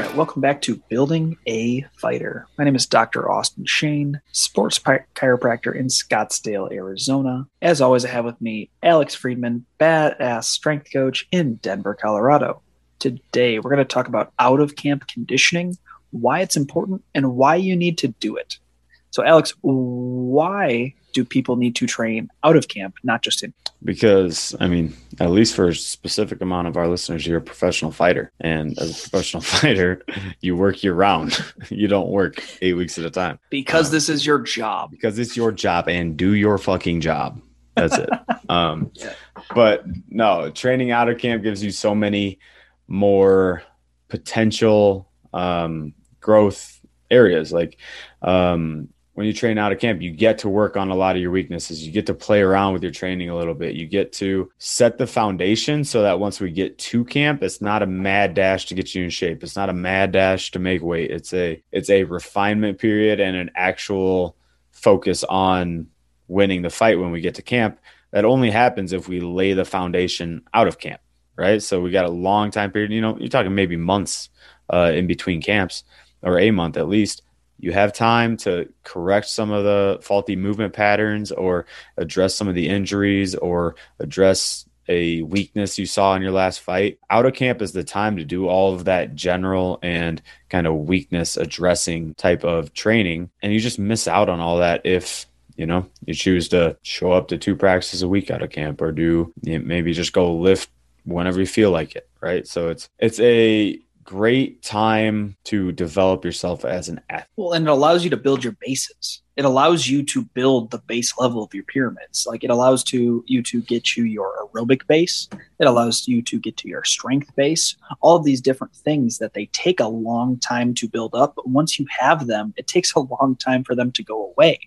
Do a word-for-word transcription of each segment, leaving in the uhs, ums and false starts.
All right, welcome back to Building a Fighter. My name is Doctor Austin Shane, sports pi- chiropractor in Scottsdale, Arizona. As always, I have with me Alex Friedman, badass strength coach in Denver, Colorado. Today, we're going to talk about out-of-camp conditioning, why it's important, and why you need to do it. So, Alex, why do people need to train out of camp, not just in? Because, I mean, at least for a specific amount of our listeners, you're a professional fighter. And as a professional fighter, you work year round. You don't work eight weeks at a time. Because um, this is your job. Because it's your job, and do your fucking job. That's it. Um, yeah. But no, training out of camp gives you so many more potential um, growth areas. Like, um, when you train out of camp, you get to work on a lot of your weaknesses. You get to play around with your training a little bit. You get to set the foundation so that once we get to camp, it's not a mad dash to get you in shape. It's not a mad dash to make weight. It's a, it's a refinement period and an actual focus on winning the fight when we get to camp. That only happens if we lay the foundation out of camp, right? So we got a long time period. You know, you're talking maybe months uh, in between camps, or a month at least. You have time to correct some of the faulty movement patterns, or address some of the injuries, or address a weakness you saw in your last fight. Out of camp is the time to do all of that general and kind of weakness addressing type of training. And you just miss out on all that if, you know, you choose to show up to two practices a week out of camp, or do, you know, maybe just go lift whenever you feel like it, right? So it's, it's a great time to develop yourself as an athlete. Well, and it allows you to build your bases. It allows you to build the base level of your pyramids. Like, it allows to you to get you your aerobic base. It allows you to get to your strength base. All of these different things that they take a long time to build up. But once you have them, it takes a long time for them to go away,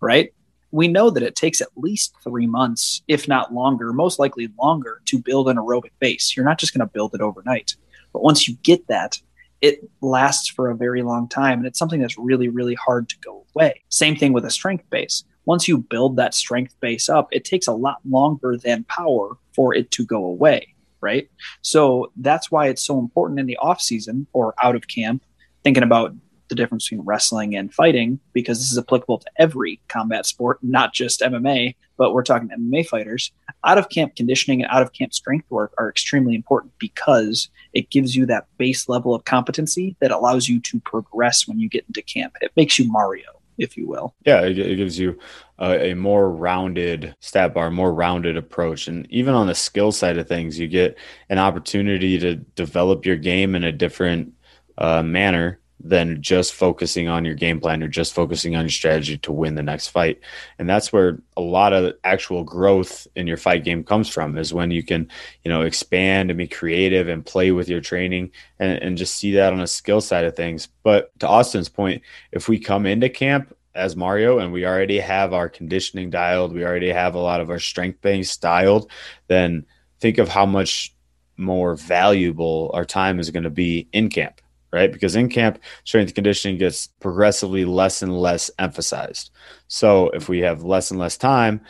right? We know that it takes at least three months, if not longer, most likely longer, to build an aerobic base. You're not just going to build it overnight. But once you get that, it lasts for a very long time. And it's something that's really, really hard to go away. Same thing with a strength base. Once you build that strength base up, it takes a lot longer than power for it to go away, right? So that's why it's so important in the off season or out of camp, thinking about the difference between wrestling and fighting, because this is applicable to every combat sport, not just M M A, but we're talking M M A fighters. Out of camp conditioning and out of camp strength work are extremely important because it gives you that base level of competency that allows you to progress when you get into camp. It makes you Mario, if you will. Yeah, it, it gives you a, a more rounded stat bar, more rounded approach. And even on the skill side of things, you get an opportunity to develop your game in a different uh, manner than just focusing on your game plan or just focusing on your strategy to win the next fight. And that's where a lot of actual growth in your fight game comes from, is when you can, you know, expand and be creative and play with your training, and, and just see that on a skill side of things. But to Austin's point, if we come into camp as Mario and we already have our conditioning dialed, we already have a lot of our strength things dialed, then think of how much more valuable our time is going to be in camp. Right? Because in camp, strength conditioning gets progressively less and less emphasized. So if we have less and less time,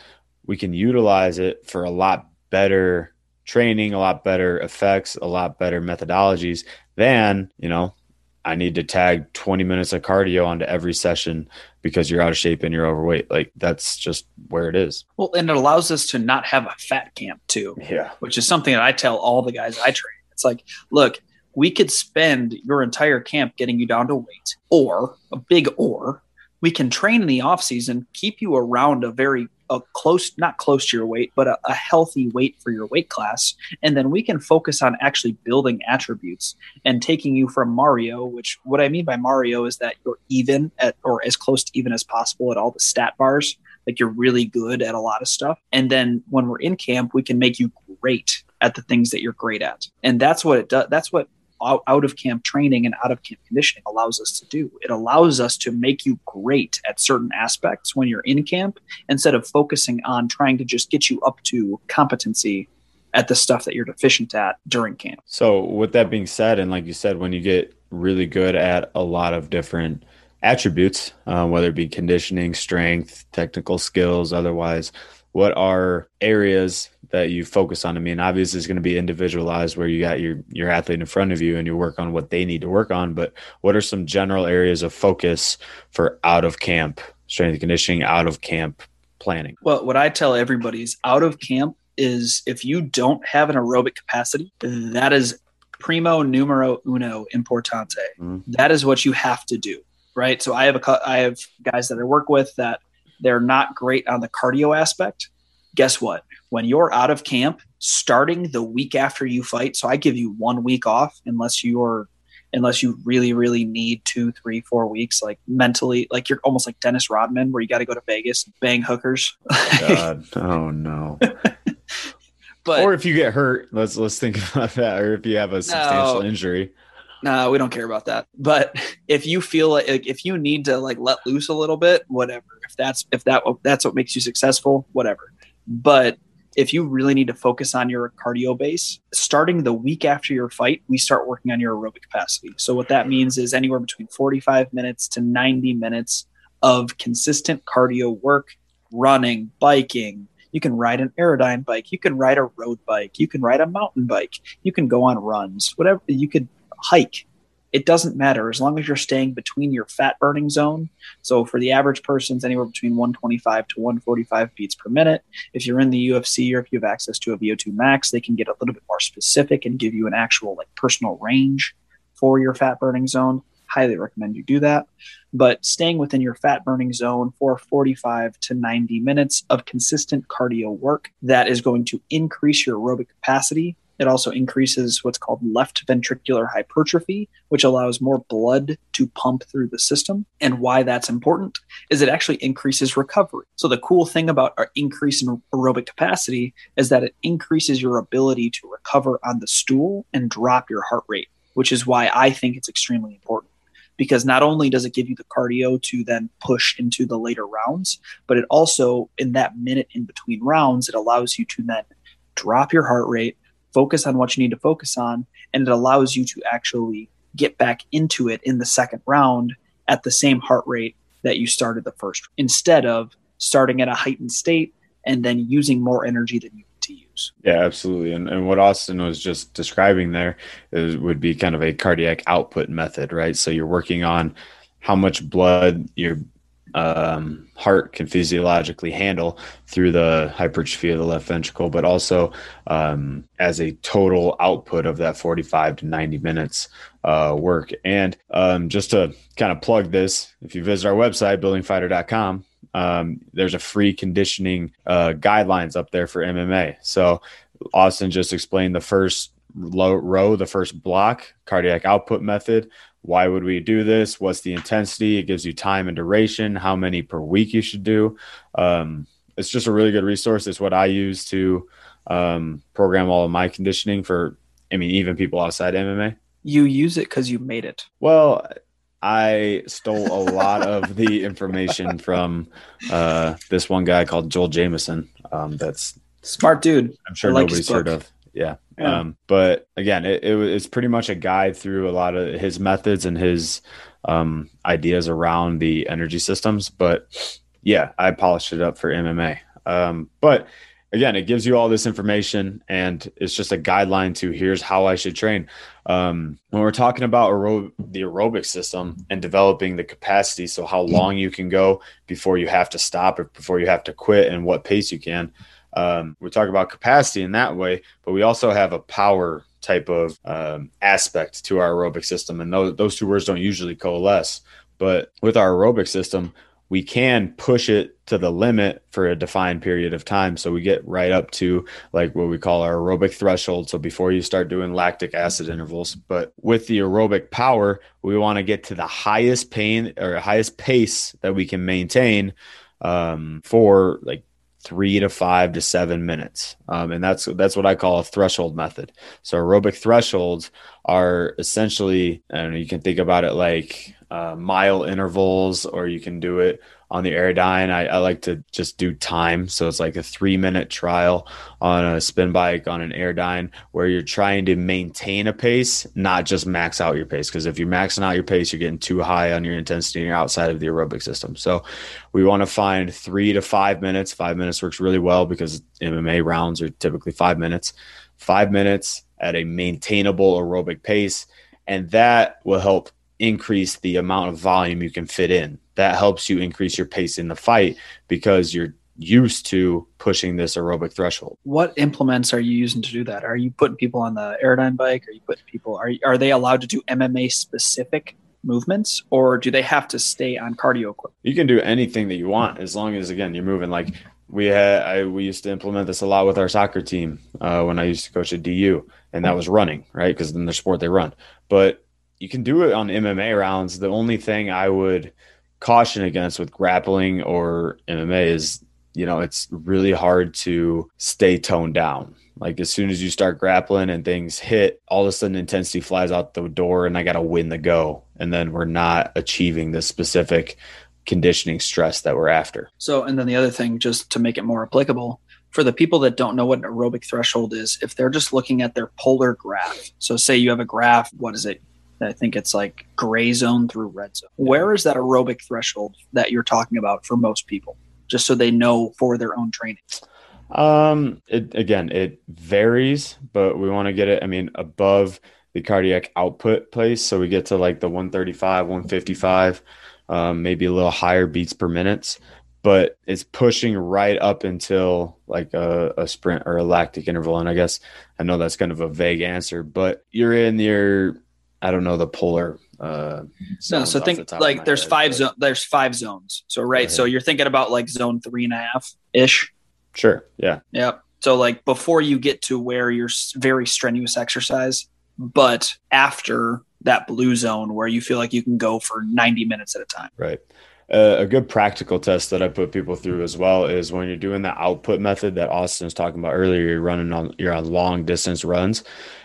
we can utilize it for a lot better training, a lot better effects, a lot better methodologies than, you know, I need to tag twenty minutes of cardio onto every session because you're out of shape and you're overweight. Like, that's just where it is. Well, and it allows us to not have a fat camp too. Yeah. Which is something that I tell all the guys I train. It's like, look, we could spend your entire camp getting you down to weight, or a big, or we can train in the off season, keep you around a very a close, not close to your weight, but a, a healthy weight for your weight class. And then we can focus on actually building attributes and taking you from Mario, which what I mean by Mario is that you're even at, or as close to even as possible at all the stat bars. Like, you're really good at a lot of stuff. And then when we're in camp, we can make you great at the things that you're great at. And that's what it does. That's what out of camp training and out of camp conditioning allows us to do. It allows us to make you great at certain aspects when you're in camp, instead of focusing on trying to just get you up to competency at the stuff that you're deficient at during camp. So with that being said, and like you said, when you get really good at a lot of different attributes, uh, whether it be conditioning, strength, technical skills, otherwise, what are areas that you focus on? I mean, obviously it's going to be individualized where you got your, your athlete in front of you and you work on what they need to work on, but what are some general areas of focus for out of camp strength and conditioning, out of camp planning? Well, what I tell everybody is out of camp is if you don't have an aerobic capacity, that is primo numero uno importante. Mm. That is what you have to do, right? So I have a, I have guys that I work with that they're not great on the cardio aspect. Guess what? When you're out of camp, starting the week after you fight, so I give you one week off unless you're, unless you really, really need two, three, four weeks, like mentally, like you're almost like Dennis Rodman, where you got to go to Vegas and bang hookers. God, oh no. But, or if you get hurt, let's let's think about that. Or if you have a substantial no, injury. No, we don't care about that. But if you feel like, like if you need to like let loose a little bit, whatever. If that's if that that's what makes you successful, whatever. But if you really need to focus on your cardio base, starting the week after your fight, we start working on your aerobic capacity. So what that means is anywhere between forty-five minutes to ninety minutes of consistent cardio work, running, biking. You can ride an Airdyne bike. You can ride a road bike. You can ride a mountain bike. You can go on runs, whatever. You could hike. It doesn't matter as long as you're staying between your fat burning zone. So for the average person, it's anywhere between one twenty-five to one forty-five beats per minute. If you're in the U F C or if you have access to a V O two max, they can get a little bit more specific and give you an actual like personal range for your fat burning zone. Highly recommend you do that, but staying within your fat burning zone for forty-five to ninety minutes of consistent cardio work, that is going to increase your aerobic capacity. It also increases what's called left ventricular hypertrophy, which allows more blood to pump through the system. And why that's important is it actually increases recovery. So the cool thing about our increase in aerobic capacity is that it increases your ability to recover on the stool and drop your heart rate, which is why I think it's extremely important. Because not only does it give you the cardio to then push into the later rounds, but it also, in that minute in between rounds, it allows you to then drop your heart rate, focus on what you need to focus on, and it allows you to actually get back into it in the second round at the same heart rate that you started the first, instead of starting at a heightened state and then using more energy than you need to use. Yeah, absolutely. And, and what Austin was just describing there is, would be kind of a cardiac output method, right? So you're working on how much blood your um, heart can physiologically handle through the hypertrophy of the left ventricle, but also, um, as a total output of that forty-five to ninety minutes, uh, work. And, um, just to kind of plug this, if you visit our website, building fighter dot com, um, there's a free conditioning, uh, guidelines up there for M M A. So Austin just explained the first low row, the first block, cardiac output method. Why would we do this? What's the intensity? It gives you time and duration, how many per week you should do. Um, it's just a really good resource. It's what I use to um, program all of my conditioning for, I mean, even people outside M M A. You use it because you made it. Well, I stole a lot of the information from uh, this one guy called Joel Jamieson. Um, that's smart dude. I'm sure like nobody's heard of. Yeah. Yeah. Um, but again, it, it, it's pretty much a guide through a lot of his methods and his um, ideas around the energy systems. But yeah, I polished it up for M M A. Um, but again, it gives you all this information and it's just a guideline to here's how I should train. Um, when we're talking about aerob- the aerobic system and developing the capacity, so how long you can go before you have to stop or before you have to quit and what pace you can. Um, we talk about capacity in that way, but we also have a power type of um, aspect to our aerobic system. And those, those two words don't usually coalesce, but with our aerobic system, we can push it to the limit for a defined period of time. So we get right up to like what we call our aerobic threshold. So before you start doing lactic acid intervals, but with the aerobic power, we want to get to the highest pain or highest pace that we can maintain um, for like three to five to seven minutes. Um, and that's, that's what I call a threshold method. So aerobic thresholds are essentially, I don't know, you can think about it like uh, mile intervals, or you can do it on the Airdyne, I, I like to just do time. So it's like a three minute trial on a spin bike on an Airdyne where you're trying to maintain a pace, not just max out your pace. Because if you're maxing out your pace, you're getting too high on your intensity and you're outside of the aerobic system. So we want to find three to five minutes. Five minutes works really well because M M A rounds are typically five minutes, five minutes at a maintainable aerobic pace. And that will help increase the amount of volume you can fit in. That helps you increase your pace in the fight because you're used to pushing this aerobic threshold. What implements are you using to do that? Are you putting people on the Airdyne bike? Are you putting people, are, are they allowed to do M M A specific movements, or do they have to stay on cardio equipment? You can do anything that you want as long as, again, you're moving. Like we had, I, we used to implement this a lot with our soccer team uh, when I used to coach at D U, and that was running, right? Because in their sport, they run. But you can do it on M M A rounds. The only thing I would caution against with grappling or M M A is, you know, it's really hard to stay toned down. Like as soon as you start grappling and things hit, all of a sudden intensity flies out the door and I got to win the go. And then we're not achieving the specific conditioning stress that we're after. So, and then the other thing, just to make it more applicable, for the people that don't know what an aerobic threshold is, if they're just looking at their polar graph. So say you have a graph, what is it? I think it's like gray zone through red zone. Where is that aerobic threshold that you're talking about for most people, just so they know for their own training? Um, it, again, it varies, but we want to get it, I mean, above the cardiac output place. So we get to like the one thirty-five, one fifty-five, um, maybe a little higher beats per minute, but it's pushing right up until like a, a sprint or a lactic interval. And I guess I know that's kind of a vague answer, but you're in your, I don't know the polar. Uh, no, so think the like there's head, five zones. There's five zones. So right, so you're thinking about like zone three and a half ish. Sure. Yeah. Yep. So like before you get to where you're very strenuous exercise, but after that blue zone where you feel like you can go for ninety minutes at a time. Right. Uh, a good practical test that I put people through as well is when you're doing the output method that Austin was talking about earlier. You're running on you're on long distance runs.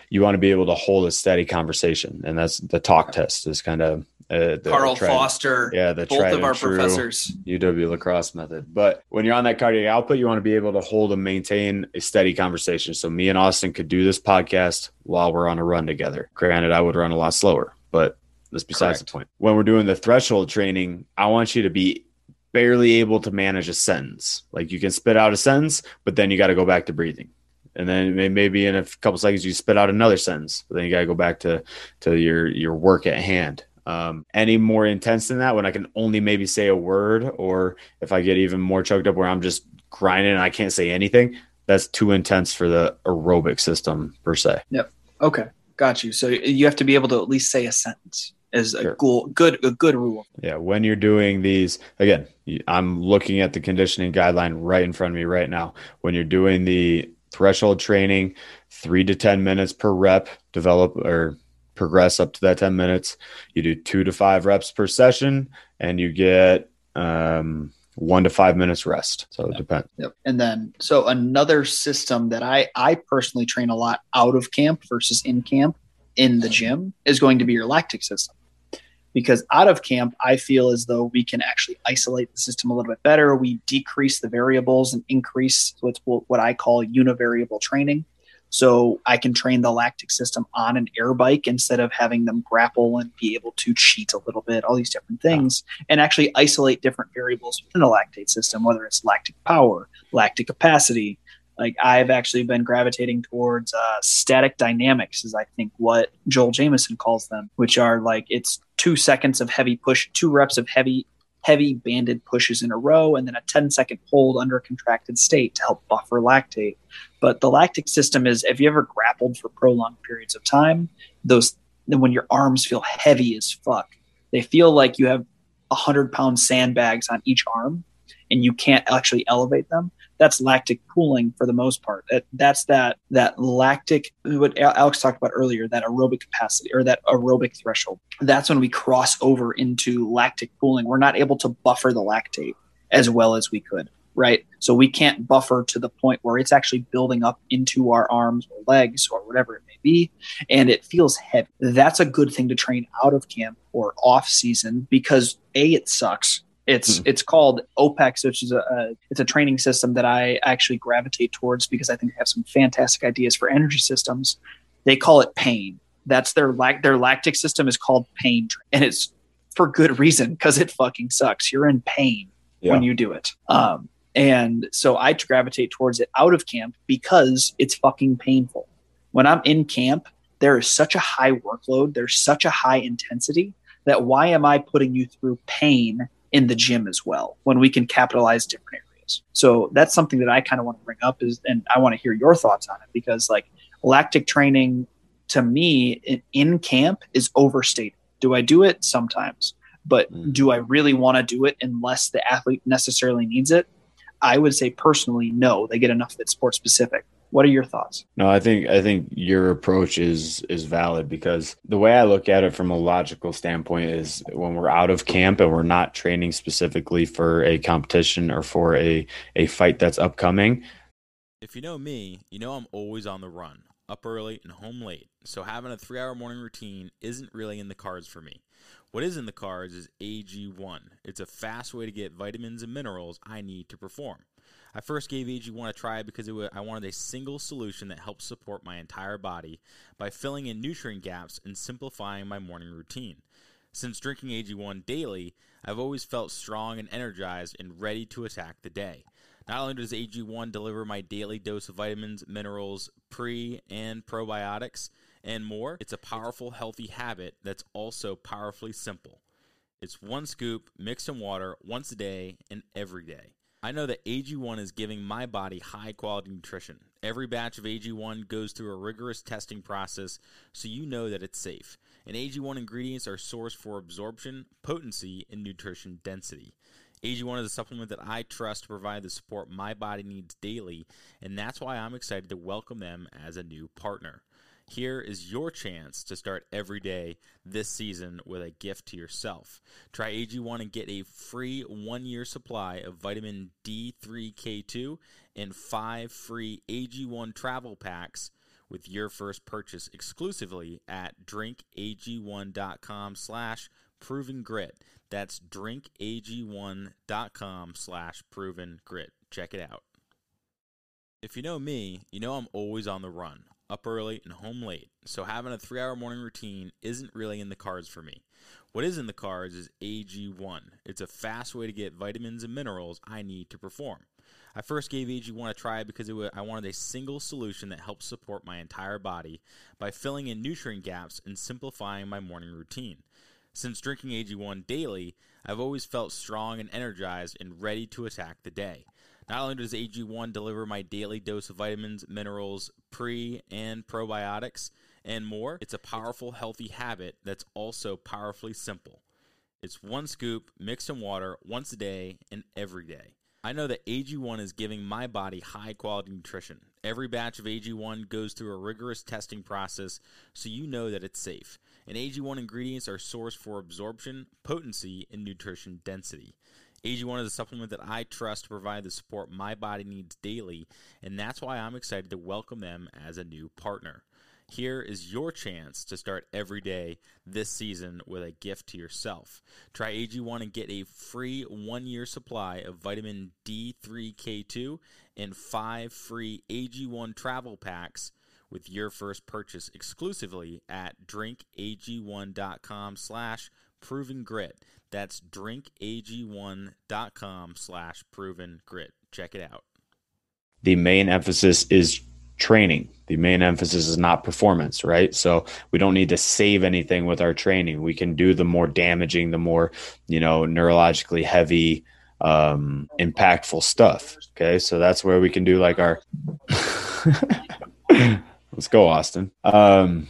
You want to be able to hold a steady conversation. And that's the talk test is kind of uh, the Carl tried, Foster. Yeah. The both of our professors, U W lacrosse method. But when you're on that cardiac output, you want to be able to hold and maintain a steady conversation. So me and Austin could do this podcast while we're on a run together. Granted, I would run a lot slower, but that's besides Correct. The point. When we're doing the threshold training, I want you to be barely able to manage a sentence. Like you can spit out a sentence, but then you got to go back to breathing. And then maybe in a couple seconds, you spit out another sentence, but then you got to go back to, to your, your work at hand. Um, any more intense than that, when I can only maybe say a word, or if I get even more choked up where I'm just grinding and I can't say anything, that's too intense for the aerobic system per se. Yep. Okay. Got you. So you have to be able to at least say a sentence is a sure. cool, good, a good rule. Yeah. When you're doing these, again, I'm looking at the conditioning guideline right in front of me right now. When you're doing the threshold training, three to ten minutes per rep, develop or progress up to that ten minutes. You do two to five reps per session and you get um, one to five minutes rest. So it depends. Yep. And then, so another system that I, I personally train a lot out of camp versus in camp in the gym is going to be your lactic system. Because out of camp, I feel as though we can actually isolate the system a little bit better. We decrease the variables and increase what's what I call univariable training. So I can train the lactic system on an air bike instead of having them grapple and be able to cheat a little bit, all these different things, and actually isolate different variables within the lactate system, whether it's lactic power, lactic capacity. Like I've actually been gravitating towards uh, static dynamics is I think what Joel Jamieson calls them, which are like it's two seconds of heavy push, two reps of heavy, heavy banded pushes in a row, and then a ten second hold under a contracted state to help buffer lactate. But the lactic system is, have you ever grappled for prolonged periods of time? Those, then when your arms feel heavy as fuck, they feel like you have a hundred pound sandbags on each arm and you can't actually elevate them. That's lactic pooling for the most part. That, that's that that lactic, what Alex talked about earlier, that aerobic capacity or that aerobic threshold. That's when we cross over into lactic pooling. We're not able to buffer the lactate as well as we could, right? So we can't buffer to the point where it's actually building up into our arms or legs or whatever it may be, and it feels heavy. That's a good thing to train out of camp or off season because A, it sucks. It's mm-hmm. it's called O P E X, which is a, a it's a training system that I actually gravitate towards because I think they have some fantastic ideas for energy systems. They call it pain. That's their lac their lactic system is called pain, and it's for good reason because it fucking sucks. You're in pain yeah. when you do it. Um, and so I gravitate towards it out of camp because it's fucking painful. When I'm in camp, there is such a high workload, there's such a high intensity that why am I putting you through pain in the gym as well when we can capitalize different areas? So that's something that I kind of want to bring up is, and I want to hear your thoughts on it, because like lactic training to me in, in camp is overstated. Do I do it? Sometimes, but mm. do I really want to do it unless the athlete necessarily needs it? I would say personally, no, they get enough that's sport specific. What are your thoughts? No, I think I think your approach is is valid, because the way I look at it from a logical standpoint is when we're out of camp and we're not training specifically for a competition or for a, a fight that's upcoming. If you know me, you know I'm always on the run, up early and home late. So having a three-hour morning routine isn't really in the cards for me. What is in the cards is A G one. It's a fast way to get vitamins and minerals I need to perform. I first gave A G one a try because it was, I wanted a single solution that helps support my entire body by filling in nutrient gaps and simplifying my morning routine. Since drinking A G one daily, I've always felt strong and energized and ready to attack the day. Not only does A G one deliver my daily dose of vitamins, minerals, pre- and probiotics, and more, it's a powerful, healthy habit that's also powerfully simple. It's one scoop mixed in water once a day and every day. I know that A G one is giving my body high-quality nutrition. Every batch of A G one goes through a rigorous testing process, so you know that it's safe. And A G one ingredients are sourced for absorption, potency, and nutrition density. A G one is a supplement that I trust to provide the support my body needs daily, and that's why I'm excited to welcome them as a new partner. Here is your chance to start every day this season with a gift to yourself. Try A G one and get a free one-year supply of vitamin D three K two and five free A G one travel packs with your first purchase exclusively at drinkag1.com slash proven grit. That's drinkag1.com slash proven grit. Check it out. If you know me, you know I'm always on the run, up early and home late, so having a three-hour morning routine isn't really in the cards for me. What is in the cards is A G one. It's a fast way to get vitamins and minerals I need to perform. I first gave A G one a try because it was, I wanted a single solution that helps support my entire body by filling in nutrient gaps and simplifying my morning routine. Since drinking A G one daily, I've always felt strong and energized and ready to attack the day. Not only does A G one deliver my daily dose of vitamins, minerals, pre- and probiotics, and more, it's a powerful, healthy habit that's also powerfully simple. It's one scoop mixed in water once a day and every day. I know that A G one is giving my body high-quality nutrition. Every batch of A G one goes through a rigorous testing process, so you know that it's safe. And A G one ingredients are sourced for absorption, potency, and nutrition density. A G one is a supplement that I trust to provide the support my body needs daily, and that's why I'm excited to welcome them as a new partner. Here is your chance to start every day this season with a gift to yourself. Try A G one and get a free one-year supply of vitamin D three K two and five free A G one travel packs with your first purchase exclusively at drinkag1.com slash proven grit. That's drinkag1.com slash proven grit. Check it out. The main emphasis is training. The main emphasis is not performance, right? So we don't need to save anything with our training. We can do the more damaging, the more, you know, neurologically heavy, um, impactful stuff. Okay. So that's where we can do like our, let's go, Austin. Um,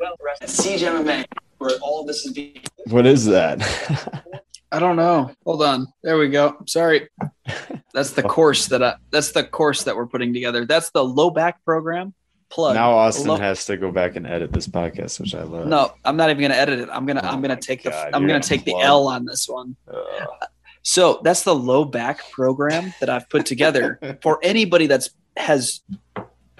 well, Siege M M A. Where all this is being. What is that? I don't know. Hold on. There we go. Sorry. That's the course that I, that's the course that we're putting together. That's the low back program. Plug. Now Austin low- has to go back and edit this podcast, which I love. No, I'm not even going to edit it. I'm going to, oh I'm going to take God, the, I'm going to take plug. the L on this one. Ugh. So that's the low back program that I've put together for anybody that's has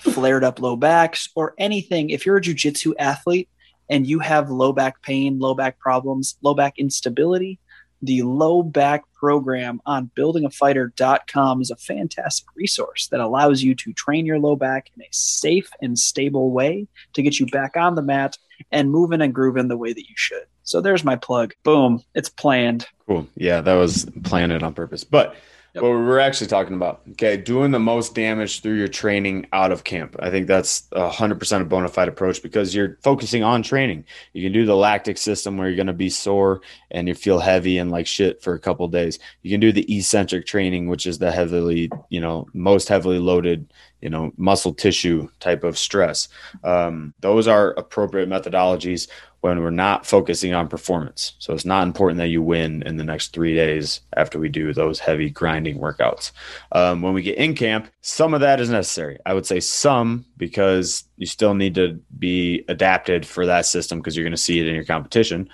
flared up low backs or anything. If you're a jiu-jitsu athlete and you have low back pain, low back problems, low back instability, the low back program on building a fighter dot com is a fantastic resource that allows you to train your low back in a safe and stable way to get you back on the mat and moving and grooving the way that you should. So there's my plug. Boom. It's planned. Cool. Yeah, that was planned on purpose. But yep. What we were actually talking about, okay, doing the most damage through your training out of camp. I think that's one hundred percent a bona fide approach because you're focusing on training. You can do the lactic system where you're going to be sore and you feel heavy and like shit for a couple of days. You can do the eccentric training, which is the heavily, you know, most heavily loaded, you know, muscle tissue type of stress. Um, those are appropriate methodologies when we're not focusing on performance. So it's not important that you win in the next three days after we do those heavy grinding workouts. Um, when we get in camp, some of that is necessary. I would say some, because you still need to be adapted for that system because you're going to see it in your competition,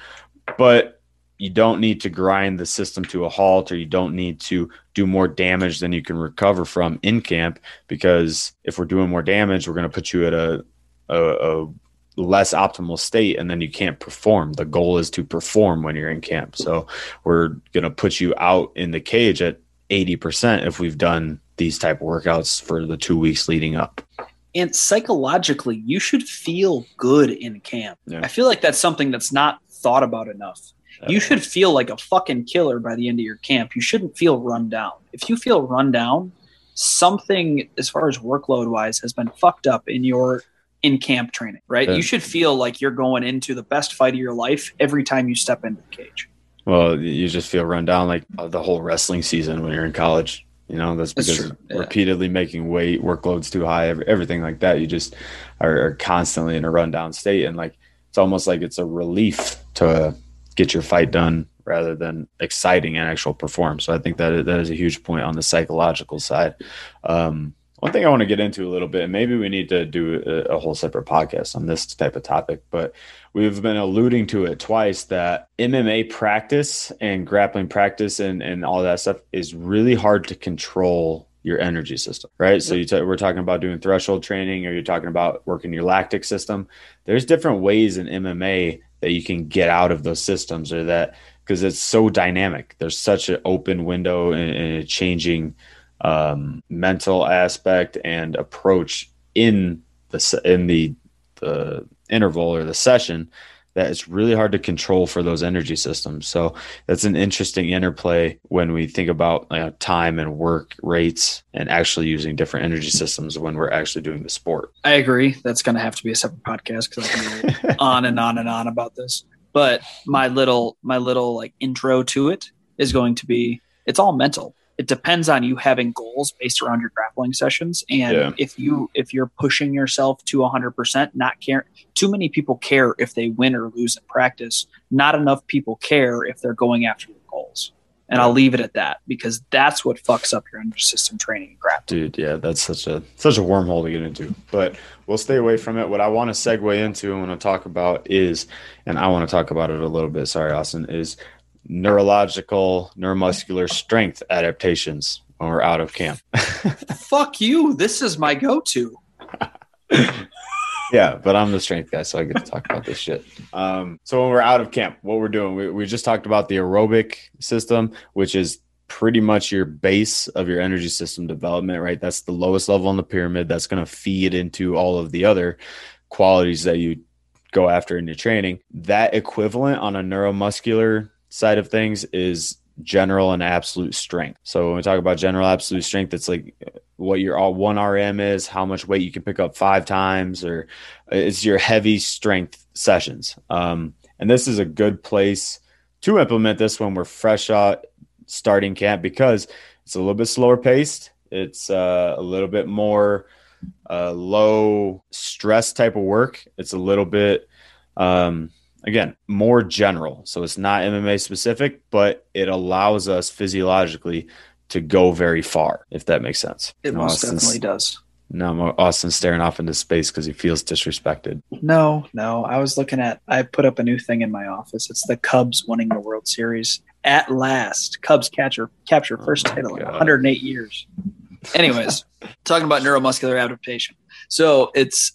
but you don't need to grind the system to a halt, or you don't need to do more damage than you can recover from in camp, because if we're doing more damage, we're going to put you at a, a, a less optimal state, and then you can't perform. The goal is to perform when you're in camp. So we're going to put you out in the cage at eighty percent if we've done these type of workouts for the two weeks leading up. And psychologically, you should feel good in camp. Yeah. I feel like that's something that's not thought about enough. You should feel like a fucking killer by the end of your camp. You shouldn't feel run down. If you feel run down, something as far as workload wise has been fucked up in your in camp training, right? Yeah. You should feel like you're going into the best fight of your life every time you step into the cage. Well, you just feel run down like the whole wrestling season when you're in college. You know, that's because that's yeah. repeatedly making weight, workloads too high, everything like that. You just are constantly in a run down state. And like, it's almost like it's a relief to get your fight done rather than exciting and actual perform. So I think that that is a huge point on the psychological side. Um, one thing I want to get into a little bit, and maybe we need to do a, a whole separate podcast on this type of topic, but we've been alluding to it twice, that M M A practice and grappling practice and, and all that stuff is really hard to control your energy system, right? So you t- we're talking about doing threshold training, or you're talking about working your lactic system. There's different ways in M M A that you can get out of those systems, or that, because it's so dynamic. There's such an open window and, and a changing um, mental aspect and approach in the in the, the interval or the session, that it's really hard to control for those energy systems. So that's an interesting interplay when we think about uh, time and work rates and actually using different energy systems when we're actually doing the sport. I agree. That's going to have to be a separate podcast because I can go on and on and on about this. But my little, my little like intro to it is going to be, it's all mental. It depends on you having goals based around your grappling sessions. And yeah. if you, if you're pushing yourself to a hundred percent, not care, too many people care if they win or lose in practice. Not enough people care if they're going after your goals. And I'll leave it at that, because that's what fucks up your energy system training and grappling. Dude, yeah, that's such a such a wormhole to get into. But we'll stay away from it. What I want to segue into and want to talk about is, and I want to talk about it a little bit, sorry, Austin, is neurological, neuromuscular strength adaptations when we're out of camp. Fuck you. This is my go-to. Yeah, but I'm the strength guy, so I get to talk about this shit. Um, so when we're out of camp, what we're doing, we, we just talked about the aerobic system, which is pretty much your base of your energy system development, right? That's the lowest level on the pyramid. That's going to feed into all of the other qualities that you go after in your training. That equivalent on a neuromuscular side of things is general and absolute strength. So when we talk about general absolute strength, it's like what your one R M is, how much weight you can pick up five times, or it's your heavy strength sessions. Um, and this is a good place to implement this when we're fresh out starting camp, because it's a little bit slower paced. It's uh, a little bit more uh, low stress type of work. It's a little bit, um, again, more general. So it's not M M A specific, but it allows us physiologically to go very far, if that makes sense. It most definitely does. No, Austin's staring off into space because he feels disrespected. No, no. I was looking at, I put up a new thing in my office. It's the Cubs winning the World Series. At last, Cubs capture, capture first title in one hundred eight years. Anyways, talking about neuromuscular adaptation. So it's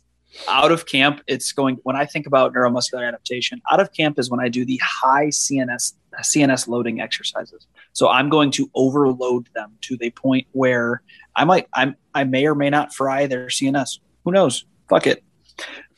out of camp. It's going, when I think about neuromuscular adaptation, out of camp is when I do the high C N S C N S loading exercises. So I'm going to overload them to the point where I might, I'm, I may or may not fry their C N S. Who knows? Fuck it.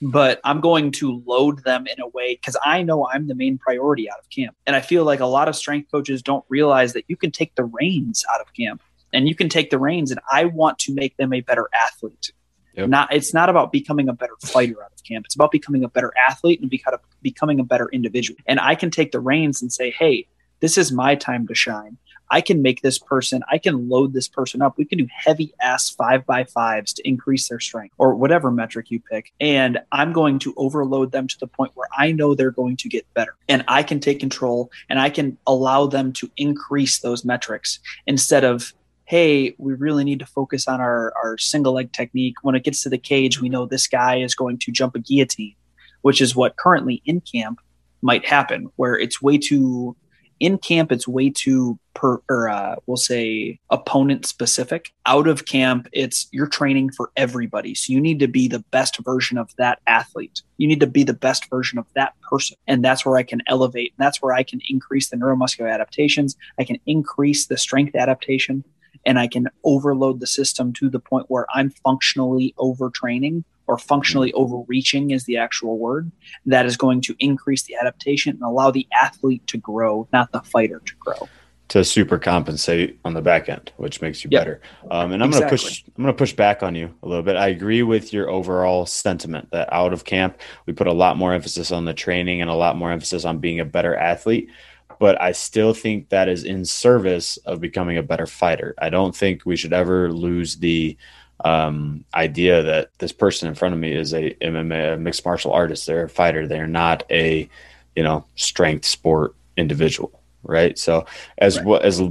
But I'm going to load them in a way, because I know I'm the main priority out of camp. And I feel like a lot of strength coaches don't realize that you can take the reins out of camp and you can take the reins, and I want to make them a better athlete. Yep. Not, it's not about becoming a better fighter out of camp. It's about becoming a better athlete and become, becoming a better individual. And I can take the reins and say, hey, this is my time to shine. I can make this person, I can load this person up. We can do heavy ass five by fives to increase their strength or whatever metric you pick. And I'm going to overload them to the point where I know they're going to get better, and I can take control and I can allow them to increase those metrics instead of, hey, we really need to focus on our, our single leg technique. When it gets to the cage, we know this guy is going to jump a guillotine, which is what currently in camp might happen, where it's way too... In camp, it's way too, per, or uh, we'll say, opponent specific. Out of camp, it's you're training for everybody. So you need to be the best version of that athlete. You need to be the best version of that person. And that's where I can elevate. And that's where I can increase the neuromuscular adaptations. I can increase the strength adaptation. And I can overload the system to the point where I'm functionally overtraining, or functionally overreaching is the actual word, that is going to increase the adaptation and allow the athlete to grow, not the fighter to grow. To super compensate on the back end, which makes you yep. better. Um, and I'm exactly. going to push, I'm going to push back on you a little bit. I agree with your overall sentiment that out of camp, we put a lot more emphasis on the training and a lot more emphasis on being a better athlete. But I still think that is in service of becoming a better fighter. I don't think we should ever lose the um, idea that this person in front of me is a M M A, a mixed martial artist. They're a fighter. They're not a, you know, strength sport individual. Right. So as right. well as,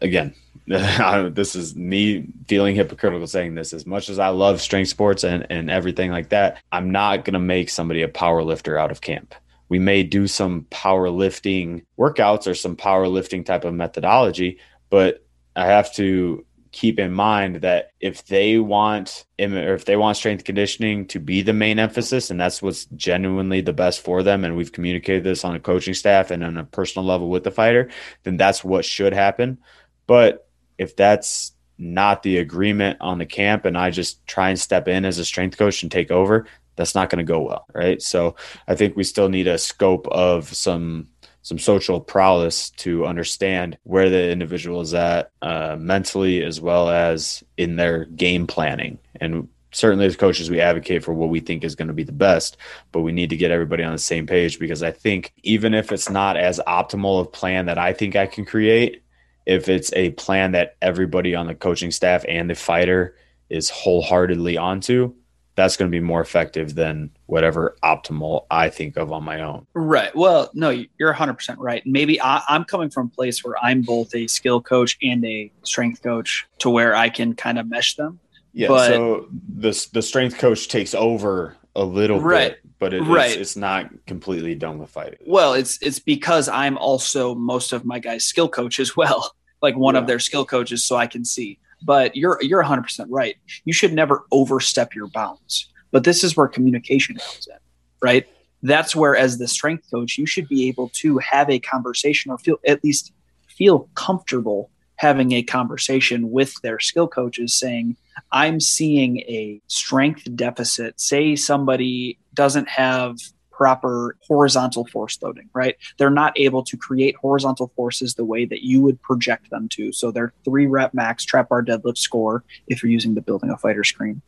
again, this is me feeling hypocritical saying this, as much as I love strength sports and, and everything like that, I'm not going to make somebody a power lifter out of camp. We may do some powerlifting workouts or some powerlifting type of methodology, but I have to keep in mind that if they want, or if they want strength conditioning to be the main emphasis, and that's what's genuinely the best for them, and we've communicated this on a coaching staff and on a personal level with the fighter, then that's what should happen. But if that's not the agreement on the camp, and I just try and step in as a strength coach and take over, that's not going to go well, right? So I think we still need a scope of some some social prowess to understand where the individual is at uh, mentally, as well as in their game planning. And certainly as coaches, we advocate for what we think is going to be the best, but we need to get everybody on the same page, because I think even if it's not as optimal of plan that I think I can create, if it's a plan that everybody on the coaching staff and the fighter is wholeheartedly onto, that's going to be more effective than whatever optimal I think of on my own. Right. Well, no, you're one hundred percent right. Maybe I, I'm coming from a place where I'm both a skill coach and a strength coach, to where I can kind of mesh them. Yeah. But, so the, the strength coach takes over a little right, bit, but it right. is, it's not completely done with fighting. Well, it's, it's because I'm also most of my guys' skill coach as well, like one yeah. of their skill coaches, so I can see. But you're you're one hundred percent right. You should never overstep your bounds. But this is where communication comes in, right? That's where, as the strength coach, you should be able to have a conversation, or feel at least feel comfortable having a conversation with their skill coaches, saying, I'm seeing a strength deficit. Say somebody doesn't have proper horizontal force loading, right? They're not able to create horizontal forces the way that you would project them to. So their three rep max trap bar deadlift score, if you're using the Building a Fighter screen,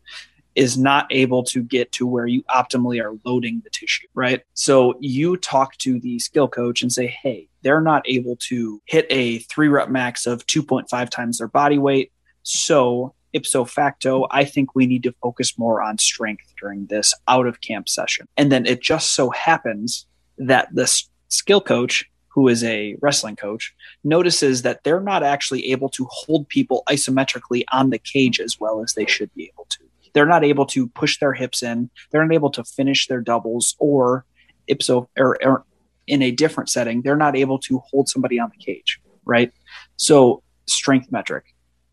is not able to get to where you optimally are loading the tissue, right? So you talk to the skill coach and say, hey, they're not able to hit a three rep max of two point five times their body weight. So ipso facto, I think we need to focus more on strength during this out of camp session. And then it just so happens that the skill coach, who is a wrestling coach, notices that they're not actually able to hold people isometrically on the cage as well as they should be able to. They're not able to push their hips in. They're not able to finish their doubles, or ipso or, or in a different setting, they're not able to hold somebody on the cage, right? So strength metric.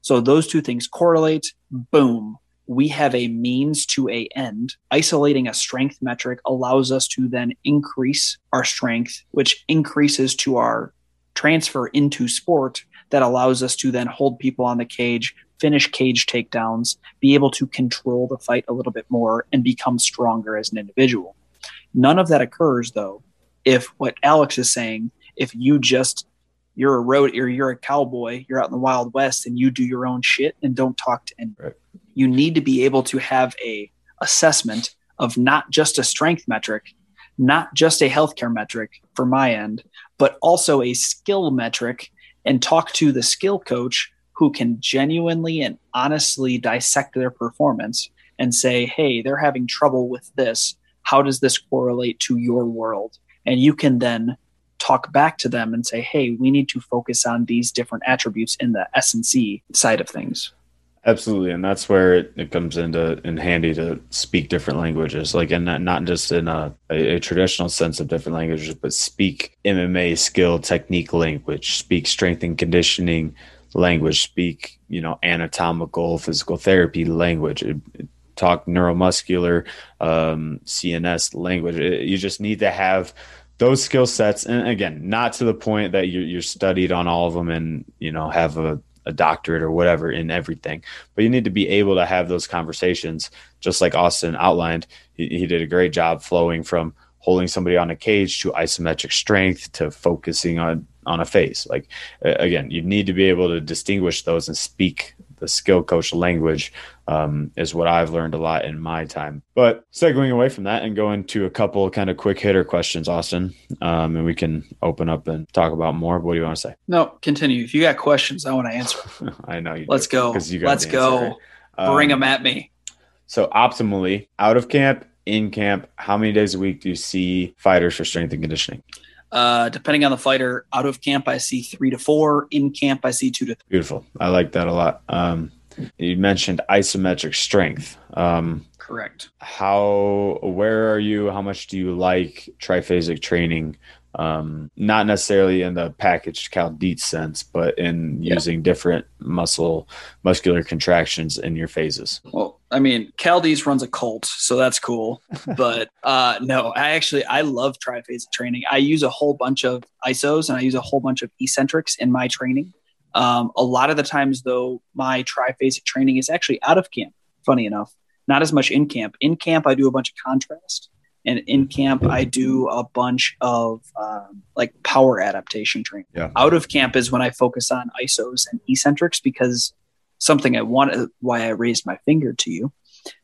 So those two things correlate. Boom. We have a means to a end. Isolating a strength metric allows us to then increase our strength, which increases to our transfer into sport that allows us to then hold people on the cage, finish cage takedowns, be able to control the fight a little bit more, and become stronger as an individual. None of that occurs, though, if what Alex is saying, if you just, you're a road, or you're a cowboy, you're out in the Wild West, and you do your own shit and don't talk to anybody. Right. You need to be able to have a assessment of not just a strength metric, not just a healthcare metric for my end, but also a skill metric, and talk to the skill coach who can genuinely and honestly dissect their performance and say, hey, they're having trouble with this. How does this correlate to your world? And you can then talk back to them and say, hey, we need to focus on these different attributes in the S and C side of things. Absolutely. And that's where it, it comes into in handy to speak different languages, like, and not, not just in a, a, a traditional sense of different languages, but speak M M A skill, technique language, speak strength and conditioning language, speak, you know, anatomical, physical therapy language, it, it, talk neuromuscular, um, C N S language. It, you just need to have those skill sets. And again, not to the point that you're, you're studied on all of them and, you know, have a, a doctorate or whatever in everything, but you need to be able to have those conversations. Just like Austin outlined, he, he did a great job flowing from holding somebody on a cage to isometric strength to focusing on, on a face. Like, again, you need to be able to distinguish those and speak the skill coach language, um, is what I've learned a lot in my time. But segueing away from that and going to a couple of kind of quick hitter questions, Austin, um, and we can open up and talk about more. What do you want to say? No, continue. If you got questions, I want to answer. I know you Let's do, go. You Let's answer, go. Right? Bring um, them at me. So optimally, out of camp, in camp, how many days a week do you see fighters for strength and conditioning? Uh, depending on the fighter, out of camp, I see three to four. In camp, I see two to three. Beautiful. I like that a lot. Um, you mentioned isometric strength. Um, Correct. How aware are you? How much do you like triphasic training? Um, not necessarily in the packaged Cal Dietz sense, but in yeah. using different muscle, muscular contractions in your phases. Well, I mean, Cal Dietz runs a cult, so that's cool. But uh, no, I actually, I love triphasic training. I use a whole bunch of I S Os and I use a whole bunch of eccentrics in my training. Um, a lot of the times though, my triphasic training is actually out of camp, funny enough, not as much in camp. In camp, I do a bunch of contrast. And in camp, I do a bunch of um, like power adaptation training. Yeah. Out of camp is when I focus on I S Os and eccentrics, because something I wanted, why I raised my finger to you,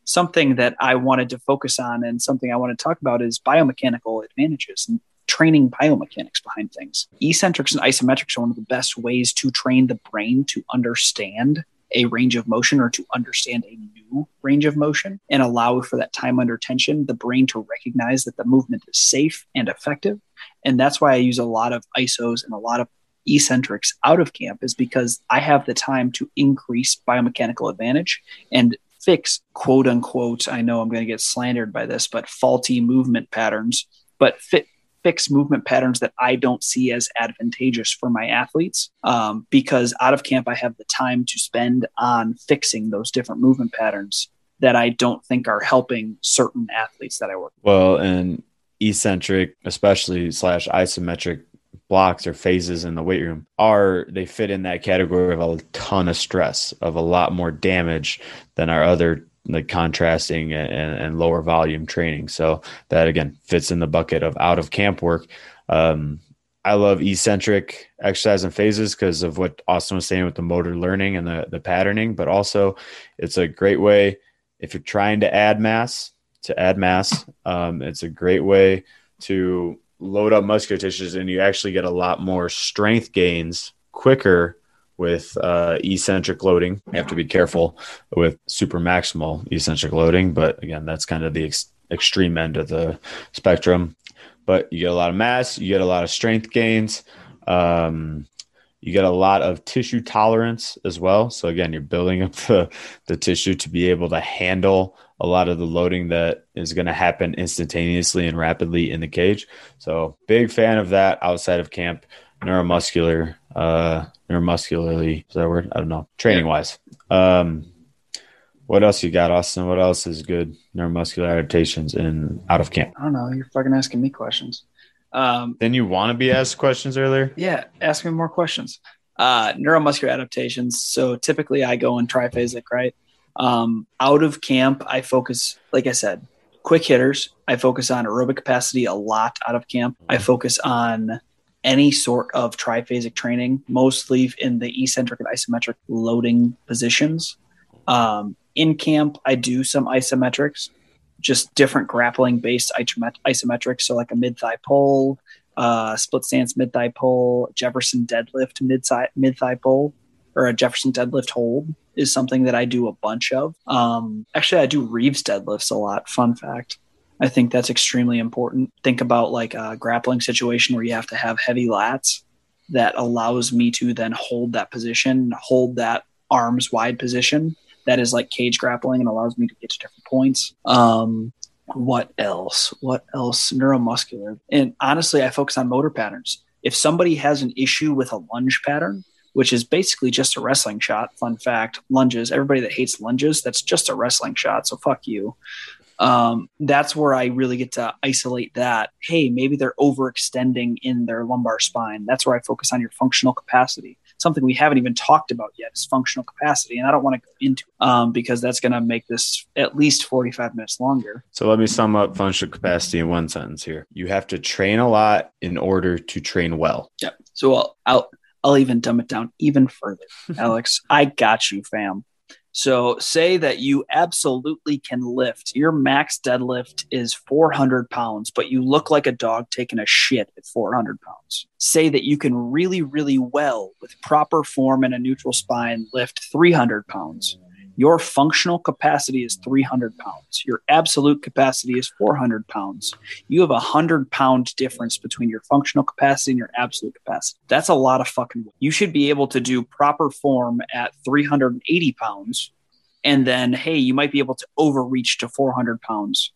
something that I wanted to focus on and something I want to talk about is biomechanical advantages and training biomechanics behind things. Eccentrics and isometrics are one of the best ways to train the brain to understand a range of motion or to understand a new range of motion and allow for that time under tension, the brain to recognize that the movement is safe and effective. And that's why I use a lot of I S Os and a lot of eccentrics out of camp, is because I have the time to increase biomechanical advantage and fix, quote unquote, I know I'm going to get slandered by this, but faulty movement patterns, but fit, fix movement patterns that I don't see as advantageous for my athletes, um, because out of camp, I have the time to spend on fixing those different movement patterns that I don't think are helping certain athletes that I work with. Well, and eccentric, especially slash isometric blocks or phases in the weight room are, they fit in that category of a ton of stress, of a lot more damage than our other like contrasting and, and lower volume training. So that again fits in the bucket of out of camp work. Um, I love eccentric exercise and phases because of what Austin was saying with the motor learning and the, the patterning, but also it's a great way if you're trying to add mass to add mass. Um, it's a great way to load up muscular tissues, and you actually get a lot more strength gains quicker with uh, eccentric loading. You have to be careful with super maximal eccentric loading, but again, that's kind of the ex- extreme end of the spectrum. But you get a lot of mass, you get a lot of strength gains, um, you get a lot of tissue tolerance as well. So again, you're building up the, the tissue to be able to handle a lot of the loading that is going to happen instantaneously and rapidly in the cage. So big fan of that outside of camp. Neuromuscular, uh, neuromuscularly, is that a word? I don't know. Training wise. Um, what else you got, Austin? What else is good neuromuscular adaptations in out of camp? I don't know. You're fucking asking me questions. Um, then you want to be asked questions earlier? Yeah. Ask me more questions. Uh, neuromuscular adaptations. So typically I go in triphasic, right? Um, out of camp, I focus, like I said, quick hitters. I focus on aerobic capacity a lot out of camp. I focus on any sort of triphasic training, mostly in the eccentric and isometric loading positions. Um, in camp, I do some isometrics, just different grappling based isometrics. So like a mid-thigh pull, uh, split stance mid-thigh pull, Jefferson deadlift mid-thigh, mid-thigh pull, or a Jefferson deadlift hold is something that I do a bunch of. Um, actually, I do Reeves deadlifts a lot. Fun fact. I think that's extremely important. Think about like a grappling situation where you have to have heavy lats. That allows me to then hold that position, hold that arms wide position. That is like cage grappling and allows me to get to different points. Um, what else? What else? Neuromuscular. And honestly, I focus on motor patterns. If somebody has an issue with a lunge pattern, which is basically just a wrestling shot, fun fact, lunges, everybody that hates lunges, that's just a wrestling shot. So fuck you. Um, that's where I really get to isolate that. Hey, maybe they're overextending in their lumbar spine. That's where I focus on your functional capacity. Something we haven't even talked about yet is functional capacity. And I don't want to go into it, um, because that's going to make this at least forty-five minutes longer. So let me sum up functional capacity in one sentence here. You have to train a lot in order to train well. Yep. So I'll, I'll, I'll even dumb it down even further, Alex. I got you, fam. So say that you absolutely can lift. Your max deadlift is four hundred pounds, but you look like a dog taking a shit at four hundred pounds. Say that you can really, really well with proper form and a neutral spine lift three hundred pounds. Your functional capacity is three hundred pounds. Your absolute capacity is four hundred pounds. You have a one hundred pound difference between your functional capacity and your absolute capacity. That's a lot of fucking work. You should be able to do proper form at three hundred eighty pounds. And then, hey, you might be able to overreach to four hundred pounds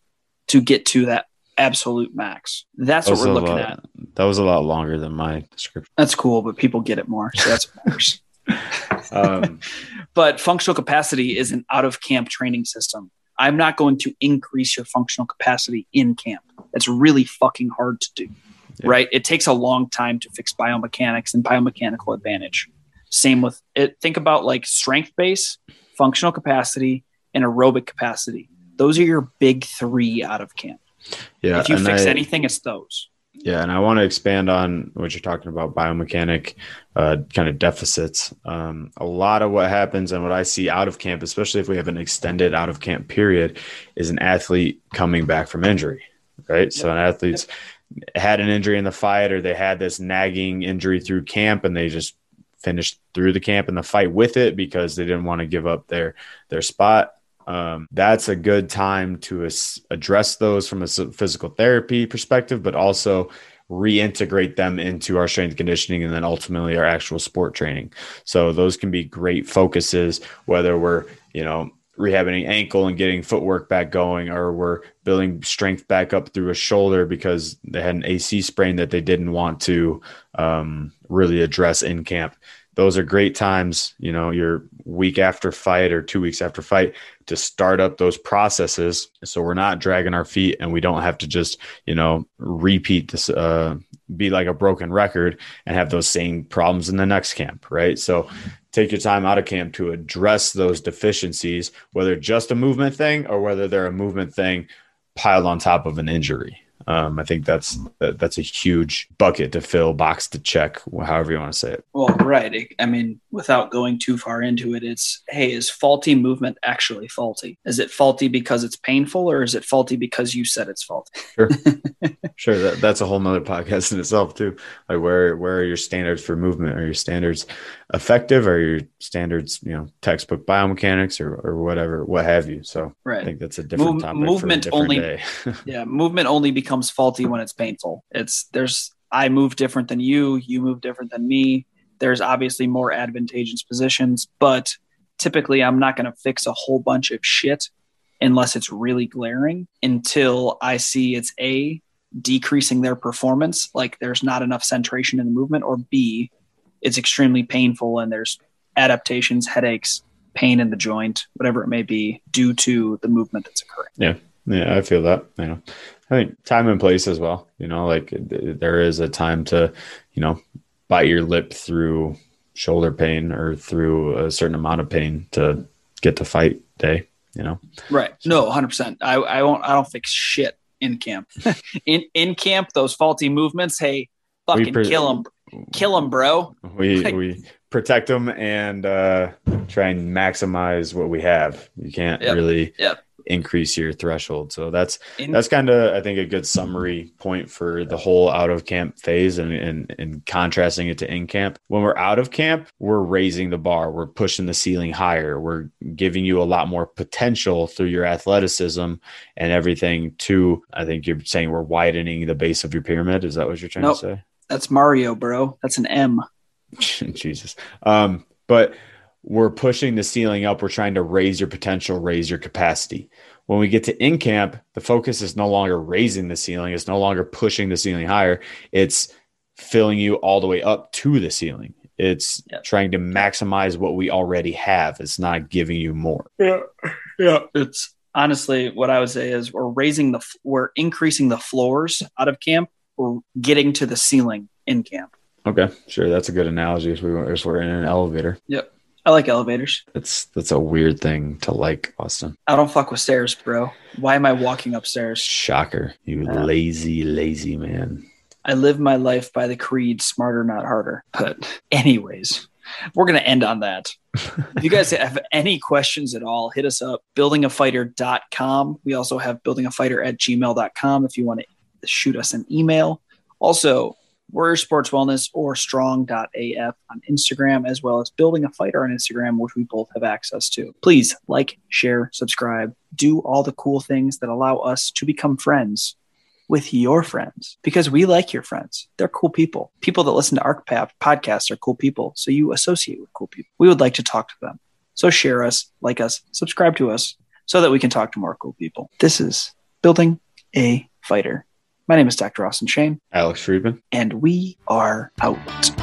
to get to that absolute max. That's that what we're looking lot, at. That was a lot longer than my description. That's cool, but people get it more. So that's what matters. um, but functional capacity is an out of camp training system. I'm not going to increase your functional capacity in camp. That's really fucking hard to do, yeah. Right? It takes a long time to fix biomechanics and biomechanical advantage. Same with it. Think about like strength base, functional capacity, and aerobic capacity. Those are your big three out of camp. Yeah. If you fix I, anything, it's those. Yeah. And I want to expand on what you're talking about, biomechanic uh, kind of deficits. Um, a lot of what happens and what I see out of camp, especially if we have an extended out of camp period, is an athlete coming back from injury, right? Yep. So an athlete's yep. had an injury in the fight, or they had this nagging injury through camp and they just finished through the camp and the fight with it because they didn't want to give up their, their spot. Um, that's a good time to as- address those from a physical therapy perspective, but also reintegrate them into our strength conditioning and then ultimately our actual sport training. So those can be great focuses, whether we're, you know, rehabbing ankle and getting footwork back going, or we're building strength back up through a shoulder because they had an A C sprain that they didn't want to um, really address in camp. Those are great times, you know, your week after fight or two weeks after fight to start up those processes. So we're not dragging our feet and we don't have to just, you know, repeat this, uh, be like a broken record and have those same problems in the next camp. Right. So take your time out of camp to address those deficiencies, whether just a movement thing or whether they're a movement thing piled on top of an injury. Um, I think that's that's a huge bucket to fill, box to check, however you want to say it. Well, right. I mean, without going too far into it, it's, hey, is faulty movement actually faulty? Is it faulty because it's painful, or is it faulty because you said it's faulty? Sure. Sure. That, that's a whole nother podcast in itself too. Like where, where are your standards for movement? Are your standards effective? Are your standards, you know, textbook biomechanics or, or whatever, what have you? So right. I think that's a different Mo- topic movement for a different only, day. Yeah. Movement only becomes becomes faulty when it's painful. It's there's I move different than you, you move different than me. There's obviously more advantageous positions, but typically I'm not going to fix a whole bunch of shit unless it's really glaring until I see it's A, decreasing their performance, like there's not enough centration in the movement, or B, it's extremely painful and there's adaptations, headaches, pain in the joint, whatever it may be, due to the movement that's occurring. Yeah. Yeah, I feel that, you know, I think time and place as well, you know, like th- there is a time to, you know, bite your lip through shoulder pain or through a certain amount of pain to get to fight day, you know? Right. No, one hundred percent. I, I won't, I don't fix shit in camp. in, in camp, those faulty movements. Hey, fucking pre- kill them, kill them, bro. We, like, we protect them and uh, try and maximize what we have. You can't yep, really yep. increase your threshold. So that's, in- that's kind of, I think, a good summary point for the whole out of camp phase and, and, and contrasting it to in camp. When we're out of camp, we're raising the bar. We're pushing the ceiling higher. We're giving you a lot more potential through your athleticism and everything to, I think you're saying we're widening the base of your pyramid. Is that what you're trying nope. to say? That's Mario, bro. That's an M. Jesus. Um, but we're pushing the ceiling up. We're trying to raise your potential, raise your capacity. When we get to in camp, the focus is no longer raising the ceiling. It's no longer pushing the ceiling higher. It's filling you all the way up to the ceiling. It's yeah. trying to maximize what we already have. It's not giving you more. Yeah. Yeah. It's honestly what I would say is we're raising the, we're increasing the floors out of camp. We're getting to the ceiling in camp. Okay. Sure. That's a good analogy. If we were, if we're in an elevator. Yep. I like elevators. That's that's a weird thing to like, Austin. I don't fuck with stairs, bro. Why am I walking upstairs? Shocker. You uh, lazy, lazy man. I live my life by the creed, smarter, not harder. But anyways, we're going to end on that. If you guys have any questions at all, hit us up. building a fighter dot com. We also have building a fighter at gmail dot com if you want to shoot us an email. Also, Warrior Sports Wellness or strong dot a f on Instagram, as well as Building a Fighter on Instagram, which we both have access to. Please like, share, subscribe, do all the cool things that allow us to become friends with your friends, because we like your friends. They're cool people. People that listen to our podcasts are cool people, so you associate with cool people. We would like to talk to them. So share us, like us, subscribe to us, so that we can talk to more cool people. This is Building a Fighter. My name is Doctor Austin Shane. Alex Friedman. And we are out.